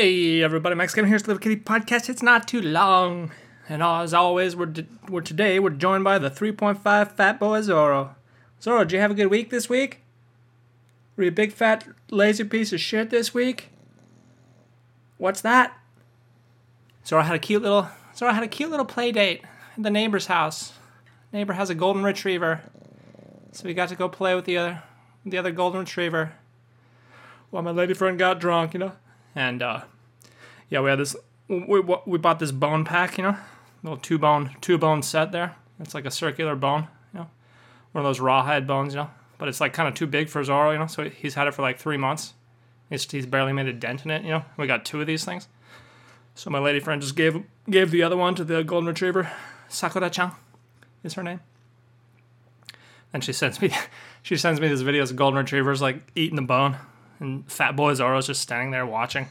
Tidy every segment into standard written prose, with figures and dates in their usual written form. Hey everybody, Max Gamrot here, Little Kitty Podcast. It's not too long, and as always, we're joined by the 3.5 fat boy Zoro. Zoro, did you have a good week this week? Were you a big fat lazy piece of shit this week? What's that? Zoro had a cute little play date at the neighbor's house. Neighbor has a golden retriever, so we got to go play with the other golden retriever. Well, my lady friend got drunk, you know. And, yeah, we had this, we bought this bone pack, you know, little two bone set there. It's like a circular bone, you know, one of those rawhide bones, you know, but it's like kind of too big for Zoro, you know, so he's had it for like 3 months. He's barely made a dent in it, you know. We got two of these things. So my lady friend just gave the other one to the golden retriever. Sakura-chan is her name. And she sends me these videos of golden retrievers like eating the bone. And fat boy Zoro's just standing there watching.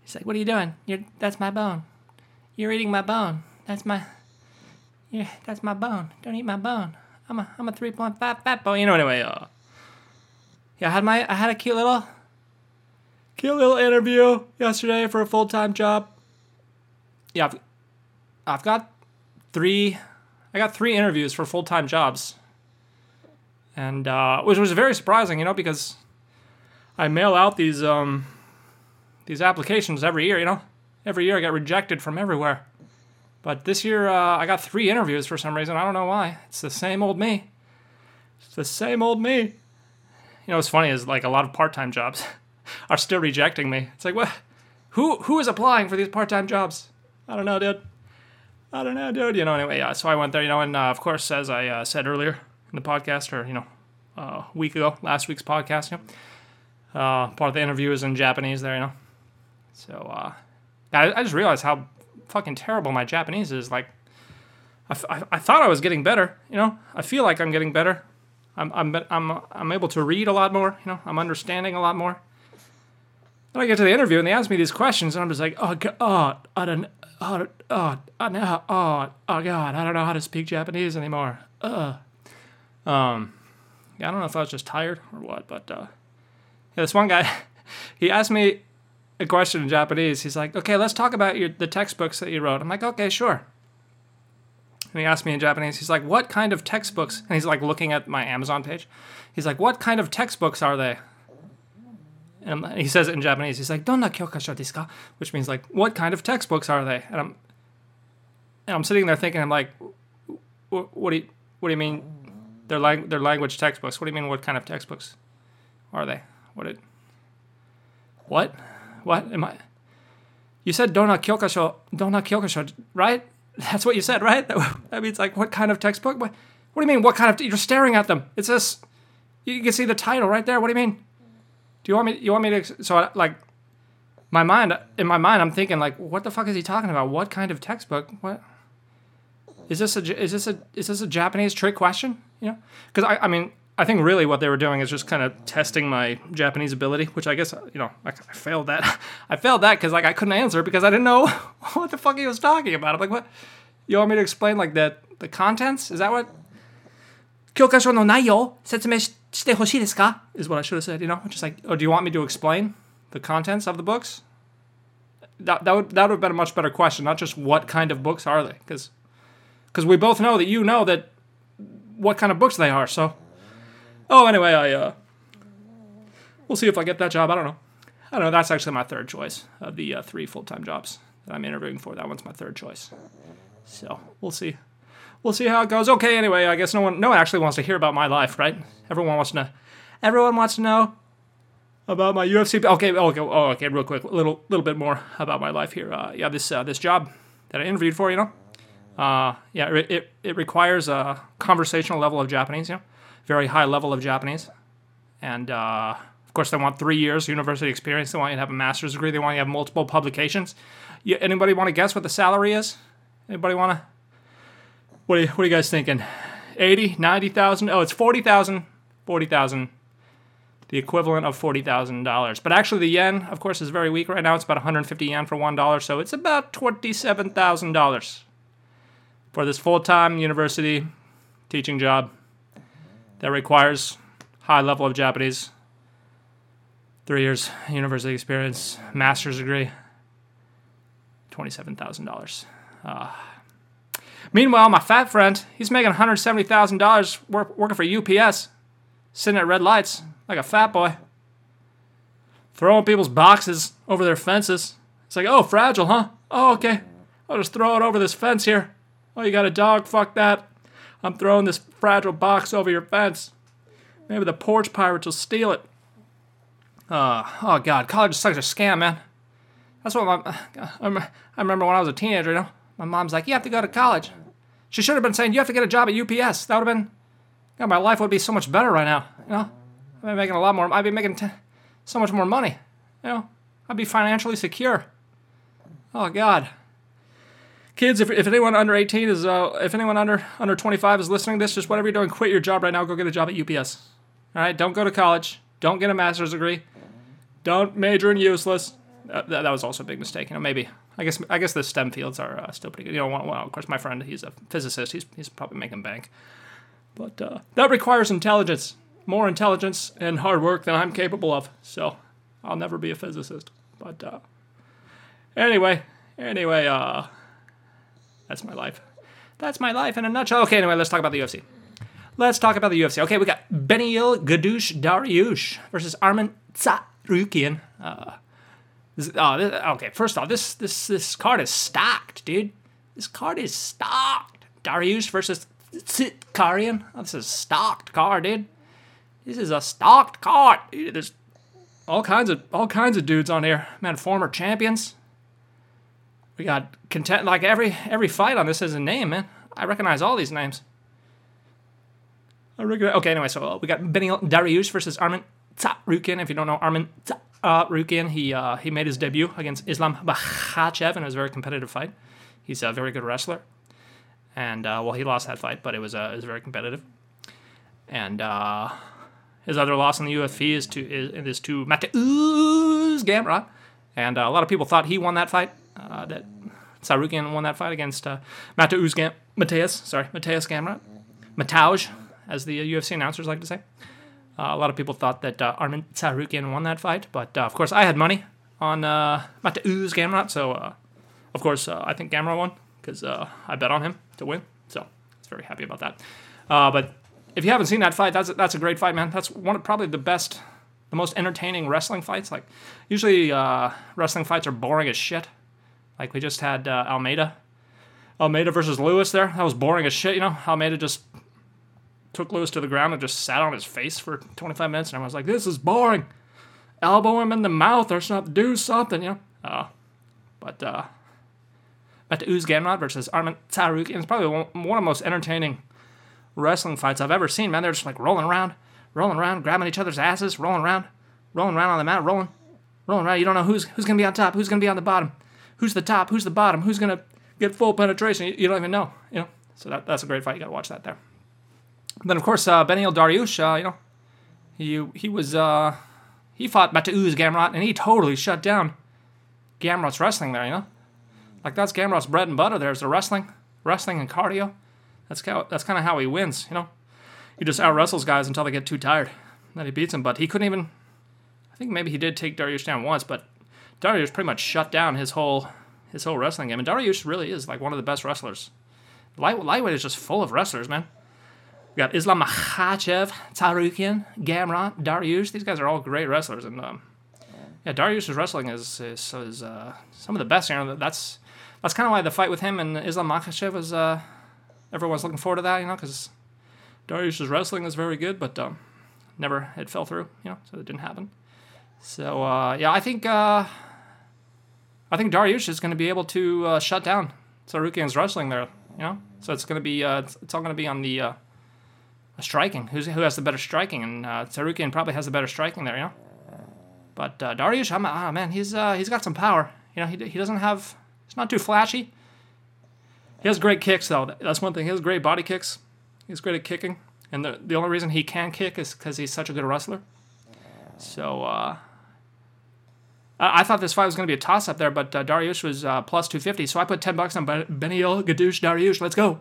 He's like, "What are you doing? That's my bone. You're eating my bone. That's my bone. Don't eat my bone. I'm a 3.5 fat bone." You know. Anyway, yeah, I had a cute little interview yesterday for a full time job. Yeah, I've got three interviews for full time jobs, and which was very surprising, you know, because I mail out these applications every year, you know? Every year I get rejected from everywhere. But this year, I got three interviews for some reason. I don't know why. It's the same old me. You know, what's funny is, like, a lot of part-time jobs are still rejecting me. It's like, what? Who is applying for these part-time jobs? I don't know, dude. You know, anyway, yeah, so I went there, you know, and, of course, as I said earlier in the podcast, or, you know, a week ago, last week's podcast, you know, part of the interview is in Japanese there, you know. So, I just realized how fucking terrible my Japanese is. Like, I thought I was getting better, you know. I feel like I'm getting better. I'm able to read a lot more, you know. I'm understanding a lot more. Then I get to the interview and they ask me these questions and I'm just like, oh god, I don't know how to speak Japanese anymore. Yeah, I don't know if I was just tired or what, but yeah, this one guy, he asked me a question in Japanese. He's like, "Okay, let's talk about the textbooks that you wrote." I'm like, "Okay, sure." And he asked me in Japanese, he's like, "What kind of textbooks?" And he's like looking at my Amazon page. He's like, "What kind of textbooks are they?" And he says it in Japanese. He's like, "Donna kyokasho desu ka?" Which means like, "What kind of textbooks are they?" And I'm sitting there thinking, I'm like, what do you mean? They're language textbooks. What do you mean? What kind of textbooks are they? What am I? You said dona kyokasho, right? That's what you said, right? That means like, what kind of textbook? What do you mean? What kind of? You're staring at them. It says, you can see the title right there. What do you mean? Do you want me? You want me to? So I, like, in my mind, I'm thinking like, what the fuck is he talking about? What kind of textbook? What? Is this a Japanese trick question? You know? Because I mean, I think really what they were doing is just kind of testing my Japanese ability, which I guess, you know, I failed that. I failed that because, like, I couldn't answer because I didn't know what the fuck he was talking about. I'm like, what? You want me to explain, like, the contents? Is that what? Kyokasho no naiyo setsumei shite hoshii desu ka? Is what I should have said, you know? Just like, oh, do you want me to explain the contents of the books? That would have been a much better question, not just what kind of books are they? Because we both know that you know that what kind of books they are, so... Oh, anyway, I we'll see if I get that job. I don't know. That's actually my third choice of the three full-time jobs that I'm interviewing for. That one's my third choice. So we'll see how it goes. Okay, anyway, I guess no one actually wants to hear about my life, right? Everyone wants to know about my UFC. Okay. Real quick, little bit more about my life here. Yeah, this job that I interviewed for, you know, yeah, it requires a conversational level of Japanese, you know. Very high level of Japanese, and of course they want 3 years university experience. They want you to have a master's degree. They want you to have multiple publications. Anybody want to guess what the salary is? Anybody want to? What are you guys thinking? 80, 90,000? Oh, it's 40,000. 40,000, the equivalent of $40,000. But actually, the yen, of course, is very weak right now. It's about 150 yen for $1, so it's about $27,000 for this full-time university teaching job. That requires high level of Japanese. 3 years university experience, master's degree, $27,000. Meanwhile, my fat friend, he's making $170,000 working for UPS, sitting at red lights like a fat boy, throwing people's boxes over their fences. It's like, oh, fragile, huh? Oh, okay. I'll just throw it over this fence here. Oh, you got a dog? Fuck that. I'm throwing this fragile box over your fence. Maybe the porch pirates will steal it. Oh, God. College is such a scam, man. That's what I remember when I was a teenager, you know? My mom's like, you have to go to college. She should have been saying, you have to get a job at UPS. That would have been... God, my life would be so much better right now, you know? I'd be making a lot more... I'd be making so much more money, you know? I'd be financially secure. Oh, God. Kids, if anyone under 18 is... if anyone under 25 is listening to this, just whatever you're doing, quit your job right now. Go get a job at UPS. All right? Don't go to college. Don't get a master's degree. Don't major in useless. That was also a big mistake. You know, maybe... I guess the STEM fields are still pretty good. You know, well, of course, my friend, he's a physicist. He's probably making bank. But that requires intelligence. More intelligence and hard work than I'm capable of. So I'll never be a physicist. But anyway, that's my life. That's my life in a nutshell. Okay, anyway, let's talk about the UFC. Okay, we got Beniel Dariush versus Armin Tsarukyan. Okay, first off, this card is stacked, dude. This card is stacked. Dariush versus Tsarukyan. Oh, this is a stacked card, dude. This is a stacked card. Dude, there's all kinds of dudes on here, man. Former champions. We got content, like every fight on this has a name, man. I recognize all these names. Okay, anyway, so we got Beniel Dariush versus Armin Tsarukyan. If you don't know Armin Tsarukyan. Rukin, he made his debut against Islam Makhachev, and it was a very competitive fight. He's a very good wrestler. And, well, he lost that fight, but it was very competitive. And his other loss in the UFC is to Mateusz Gamrot. And a lot of people thought he won that fight, that Tsarukyan won that fight against Mateusz Gamrot. Mateusz, as the UFC announcers like to say. A lot of people thought that Armin Tsarukyan won that fight, but of course I had money on Mateusz Gamrot, so of course I think Gamrot won, because I bet on him to win, so I was very happy about that. But if you haven't seen that fight, that's a great fight, man. That's one of probably the most entertaining wrestling fights. Like, usually wrestling fights are boring as shit. Like, we just had Almeida versus Lewis there. That was boring as shit, you know? Almeida just... took Lewis to the ground and just sat on his face for 25 minutes, and I was like, this is boring. Elbow him in the mouth or something. Do something, you know? But Mateusz Gamrot versus Armin Tsarukyan is probably one of the most entertaining wrestling fights I've ever seen, man. They're just like rolling around, grabbing each other's asses, rolling around on the mat, rolling around. You don't know who's going to be on top, who's going to be on the bottom, who's the top, who's the bottom, who's going to get full penetration. You don't even know, you know? So that's a great fight. You got to watch that there. Then, of course, Beniel Dariush, he fought Mateusz Gamrot, and he totally shut down Gamrot's wrestling there, you know? Like, that's Gamrot's bread and butter. There's the wrestling and cardio. That's kind of how he wins, you know? He just out-wrestles guys until they get too tired. Then he beats them, but he couldn't even... I think maybe he did take Dariush down once, but Dariush pretty much shut down his whole wrestling game. And Dariush really is, like, one of the best wrestlers. Lightweight is just full of wrestlers, man. We got Islam Makhachev, Tsarukyan, Gamrot, Dariush. These guys are all great wrestlers, and Dariush's wrestling is some of the best. You know, that's kind of why the fight with him and Islam Makhachev is everyone's looking forward to that. You know, because Dariush's wrestling is very good, but never it fell through. You know, so it didn't happen. So I think Dariush is going to be able to shut down Tsarukyan's wrestling there. You know, so it's going to be it's all going to be on the striking. Who has the better striking? And Tsarukyan probably has the better striking there, you know? But Dariush, he's got some power. You know, he doesn't have... He's not too flashy. He has great kicks, though. That's one thing. He has great body kicks. He's great at kicking. And the only reason he can kick is because he's such a good wrestler. So, I thought this fight was going to be a toss-up there, but Dariush was plus 250, so I put $10 on Beniel Dariush. Let's go.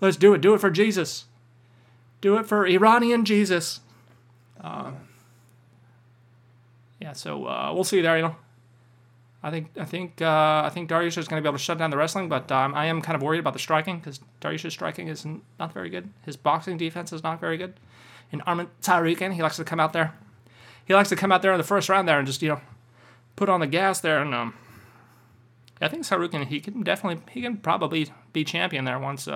Let's do it. Do it for Jesus. Do it for Iranian Jesus. yeah, so we'll see there. You know, I think Dariush is going to be able to shut down the wrestling, but I am kind of worried about the striking because Dariush's striking is not very good. His boxing defense is not very good. And Armin Tsarukyan, he likes to come out there. He likes to come out there in the first round there and just, you know, put on the gas there. And I think Tsarukyan, he can probably be champion there once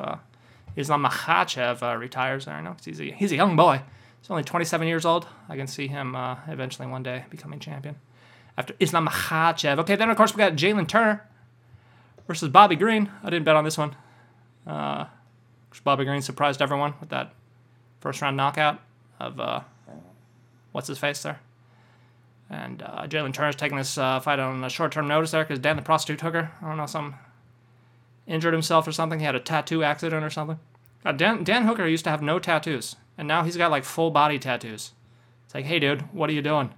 Islam Makhachev retires there. I know he's a young boy. He's only 27 years old. I can see him eventually one day becoming champion after Islam Makhachev. Okay, then of course we got Jalen Turner versus Bobby Green. I didn't bet on this one. Bobby Green surprised everyone with that first round knockout of what's his face there. And Jalen Turner's taking this fight on a short-term notice there because Dan the Prostitute Hooker, I don't know, some injured himself or something. He had a tattoo accident or something. Dan Hooker used to have no tattoos, and now he's got like full-body tattoos. It's like, hey, dude, what are you doing?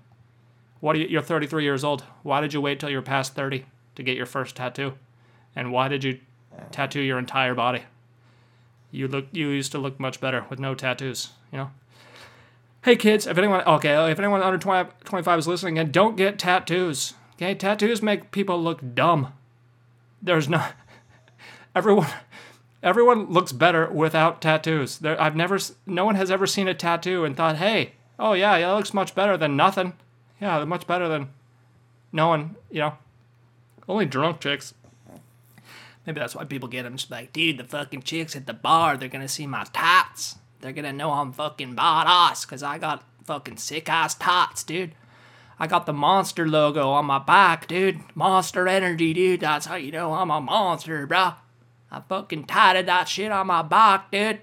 You're 33 years old. Why did you wait till you're past 30 to get your first tattoo? And why did you tattoo your entire body? You used to look much better with no tattoos, you know? Hey kids, if anyone under 25 is listening, and don't get tattoos. Okay, tattoos make people look dumb. There's no everyone looks better without tattoos. No one has ever seen a tattoo and thought, "Hey, oh yeah, that looks much better than nothing." Yeah, much better than no one, you know. Only drunk chicks. Maybe that's why people get them. Just like, dude, the fucking chicks at the bar, they're going to see my tots. They're going to know I'm fucking badass because I got fucking sick-ass tots, dude. I got the Monster logo on my back, dude. Monster Energy, dude. That's how you know I'm a monster, bro. I fucking tatted that shit on my back, dude.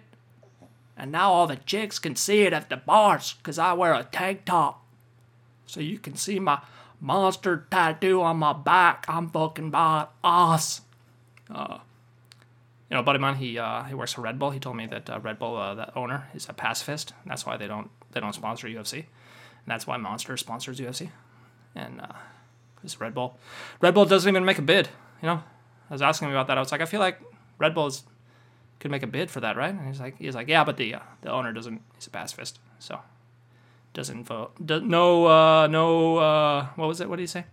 And now all the chicks can see it at the bars because I wear a tank top. So you can see my monster tattoo on my back. I'm fucking badass. You know, a buddy of mine, he works for Red Bull. He told me that Red Bull, that owner, is a pacifist. And that's why they don't sponsor UFC, and that's why Monster sponsors UFC, and because Red Bull doesn't even make a bid. You know, I was asking him about that. I was like, I feel like Red Bull could make a bid for that, right? And he's like, yeah, but the owner doesn't. He's a pacifist, so doesn't vote. What was it? What did he say?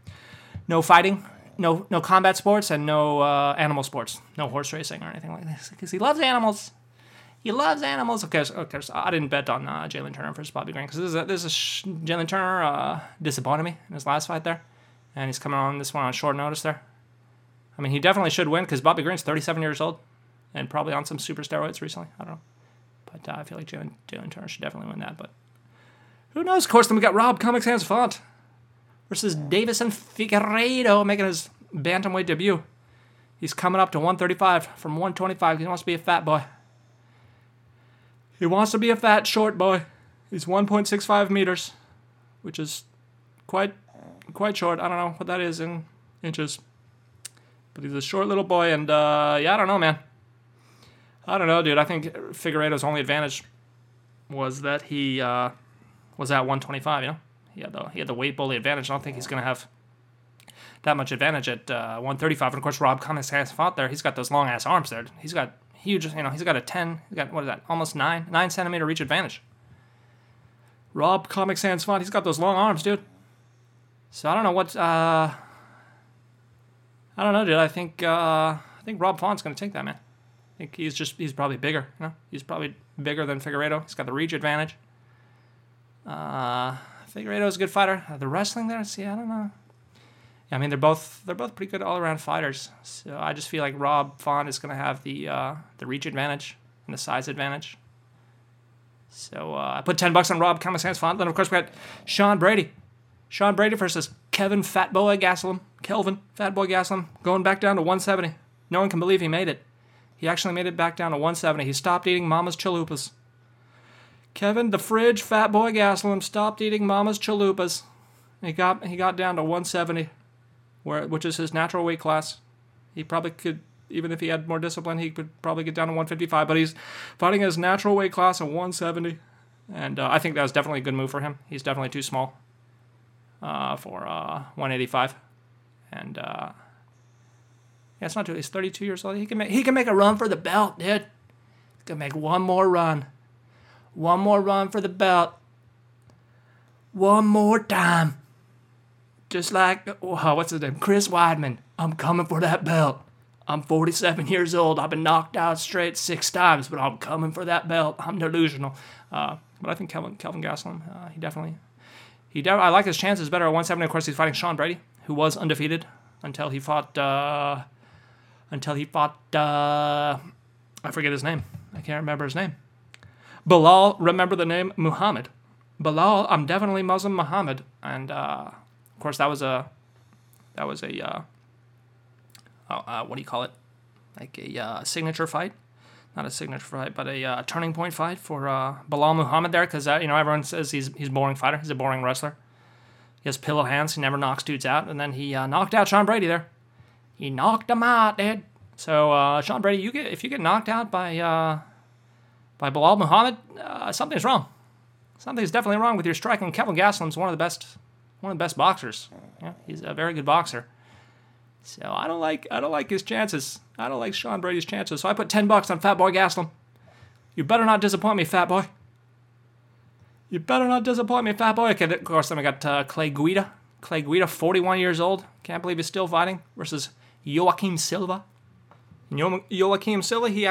No fighting. No combat sports and no animal sports. No horse racing or anything like this. Because he loves animals. He loves animals. Okay, so I didn't bet on Jalen Turner versus Bobby Green. Because this is Jalen Turner disappointed me in his last fight there. And he's coming on this one on short notice there. I mean, he definitely should win because Bobby Green's 37 years old. And probably on some super steroids recently. I don't know. But I feel like Jalen Turner should definitely win that. But who knows? Of course, then we got Rob Sans Font versus Deiveson Figueiredo making his bantamweight debut. He's coming up to 135 from 125. He wants to be a fat boy. He wants to be a fat short boy. He's 1.65 meters, which is quite short. I don't know what that is in inches. But he's a short little boy, and yeah, I don't know, man. I don't know, dude. I think Figueiredo's only advantage was that he was at 125, you know? He had the weight bully advantage. I don't think he's going to have that much advantage at 135. And of course, Rob Sans Font there. He's got those long ass arms there. He's got huge. You know, he's got a 10. He's got almost 9 centimeter reach advantage. Rob Sans Font. He's got those long arms, dude. So I don't know what. I don't know, dude. I think Rob Font's going to take that, man. I think he's probably bigger. You know, he's probably bigger than Figueiredo. He's got the reach advantage. Figueiredo's a good fighter. The wrestling there, see, I don't know. Yeah, I mean, they're both pretty good all-around fighters. So I just feel like Rob Font is going to have the reach advantage and the size advantage. So I put $10 on Rob Sans Font. Then, of course, we got Sean Brady. Sean Brady versus Kelvin Fatboy Gastelum, going back down to 170. No one can believe he made it. He actually made it back down to 170. He stopped eating Mama's chalupas. Kevin, the fridge, fat boy Gastelum, stopped eating Mama's chalupas. He got down to 170, which is his natural weight class. He probably could, even if he had more discipline, he could probably get down to 155, but he's fighting his natural weight class at 170, and I think that was definitely a good move for him. He's definitely too small for 185, and yeah, it's not too, he's 32 years old. He can make a run for the belt, dude. He can make one more run. One more run for the belt. One more time. Just like, what's his name? Chris Weidman. I'm coming for that belt. I'm 47 years old. I've been knocked out straight 6 times, but I'm coming for that belt. I'm delusional. But I think Kelvin Gastelum, I like his chances better at 170. Of course, he's fighting Sean Brady, who was undefeated until he fought, I forget his name. I can't remember his name. Belal, remember the name, Muhammad. Belal, I'm definitely Muslim Muhammad. And, of course, signature fight. Not a signature fight, but a turning point fight for Belal Muhammad there, because everyone says he's a boring fighter. He's a boring wrestler. He has pillow hands. He never knocks dudes out. And then he knocked out Sean Brady there. He knocked him out, dude. So Sean Brady, if you get knocked out by Belal Muhammad, something's wrong. Something's definitely wrong with your striking. Kelvin Gastelum's one of the best boxers. Yeah, he's a very good boxer. So I don't like his chances. I don't like Sean Brady's chances. So I put $10 on Fat Boy Gastelum. You better not disappoint me, Fat Boy. You better not disappoint me, Fat Boy. Okay, of course, then we got Clay Guida. Clay Guida, 41 years old. Can't believe he's still fighting. Versus Joaquin Silva. Joaquin Silva, he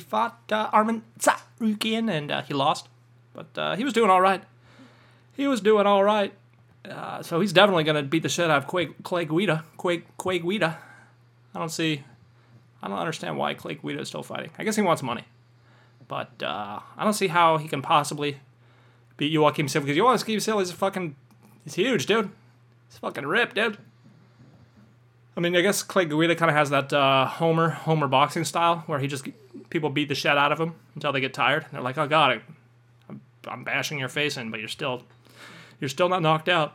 fought Armin Tsarukyan, and he lost. But he was doing all right. So he's definitely going to beat the shit out of Clay Guida. I don't understand why Clay Guida is still fighting. I guess he wants money. But I don't see how he can possibly beat Joaquin Silva, because Joaquin Silva is he's huge, dude. He's fucking ripped, dude. I mean, I guess Clay Guida kind of has that Homer boxing style where people beat the shit out of him until they get tired. And they're like, oh, God, I'm bashing your face in, but you're still not knocked out.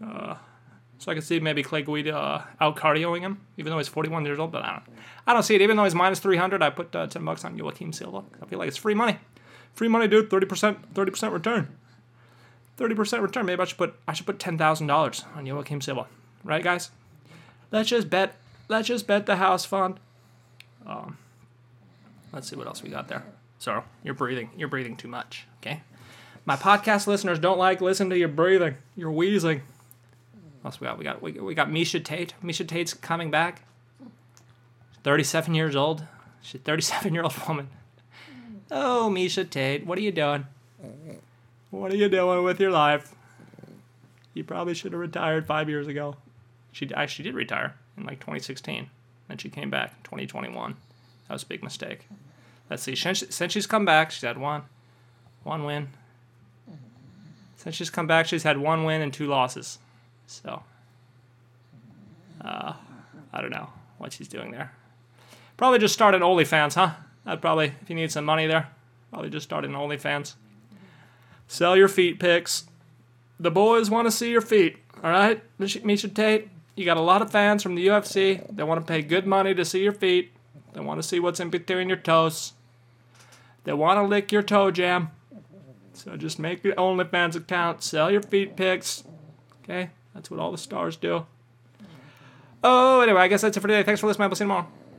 So I can see maybe Clay Guida out-cardioing him, even though he's 41 years old, but I don't see it. Even though he's minus 300, I put $10 on Joaquin Silva. I feel like it's free money. Free money, dude. 30% return. 30% return. Maybe I should put $10,000 on Joaquin Silva. Right, guys? Let's just bet the house fund. Let's see what else we got there. Zoro, you're breathing too much, okay? My podcast listeners don't listen to your breathing. You're wheezing. What else we got? We got Miesha Tate. Miesha Tate's coming back. 37 years old. She's a 37-year-old woman. Oh, Miesha Tate, what are you doing? What are you doing with your life? You probably should have retired 5 years ago. She actually did retire in 2016. Then she came back in 2021. That was a big mistake. Let's see. Since she's come back, she's had one win. Since she's come back, she's had 1 win and 2 losses. So, I don't know what she's doing there. Probably just start an OnlyFans, huh? If you need some money there, probably just start an OnlyFans. Sell your feet pics. The boys want to see your feet, all right? Miesha Tate, you got a lot of fans from the UFC. They want to pay good money to see your feet. They want to see what's in between your toes. They want to lick your toe jam. So just make your OnlyFans account. Sell your feet pics. Okay? That's what all the stars do. Oh, anyway, I guess that's it for today. Thanks for listening. We'll see you tomorrow.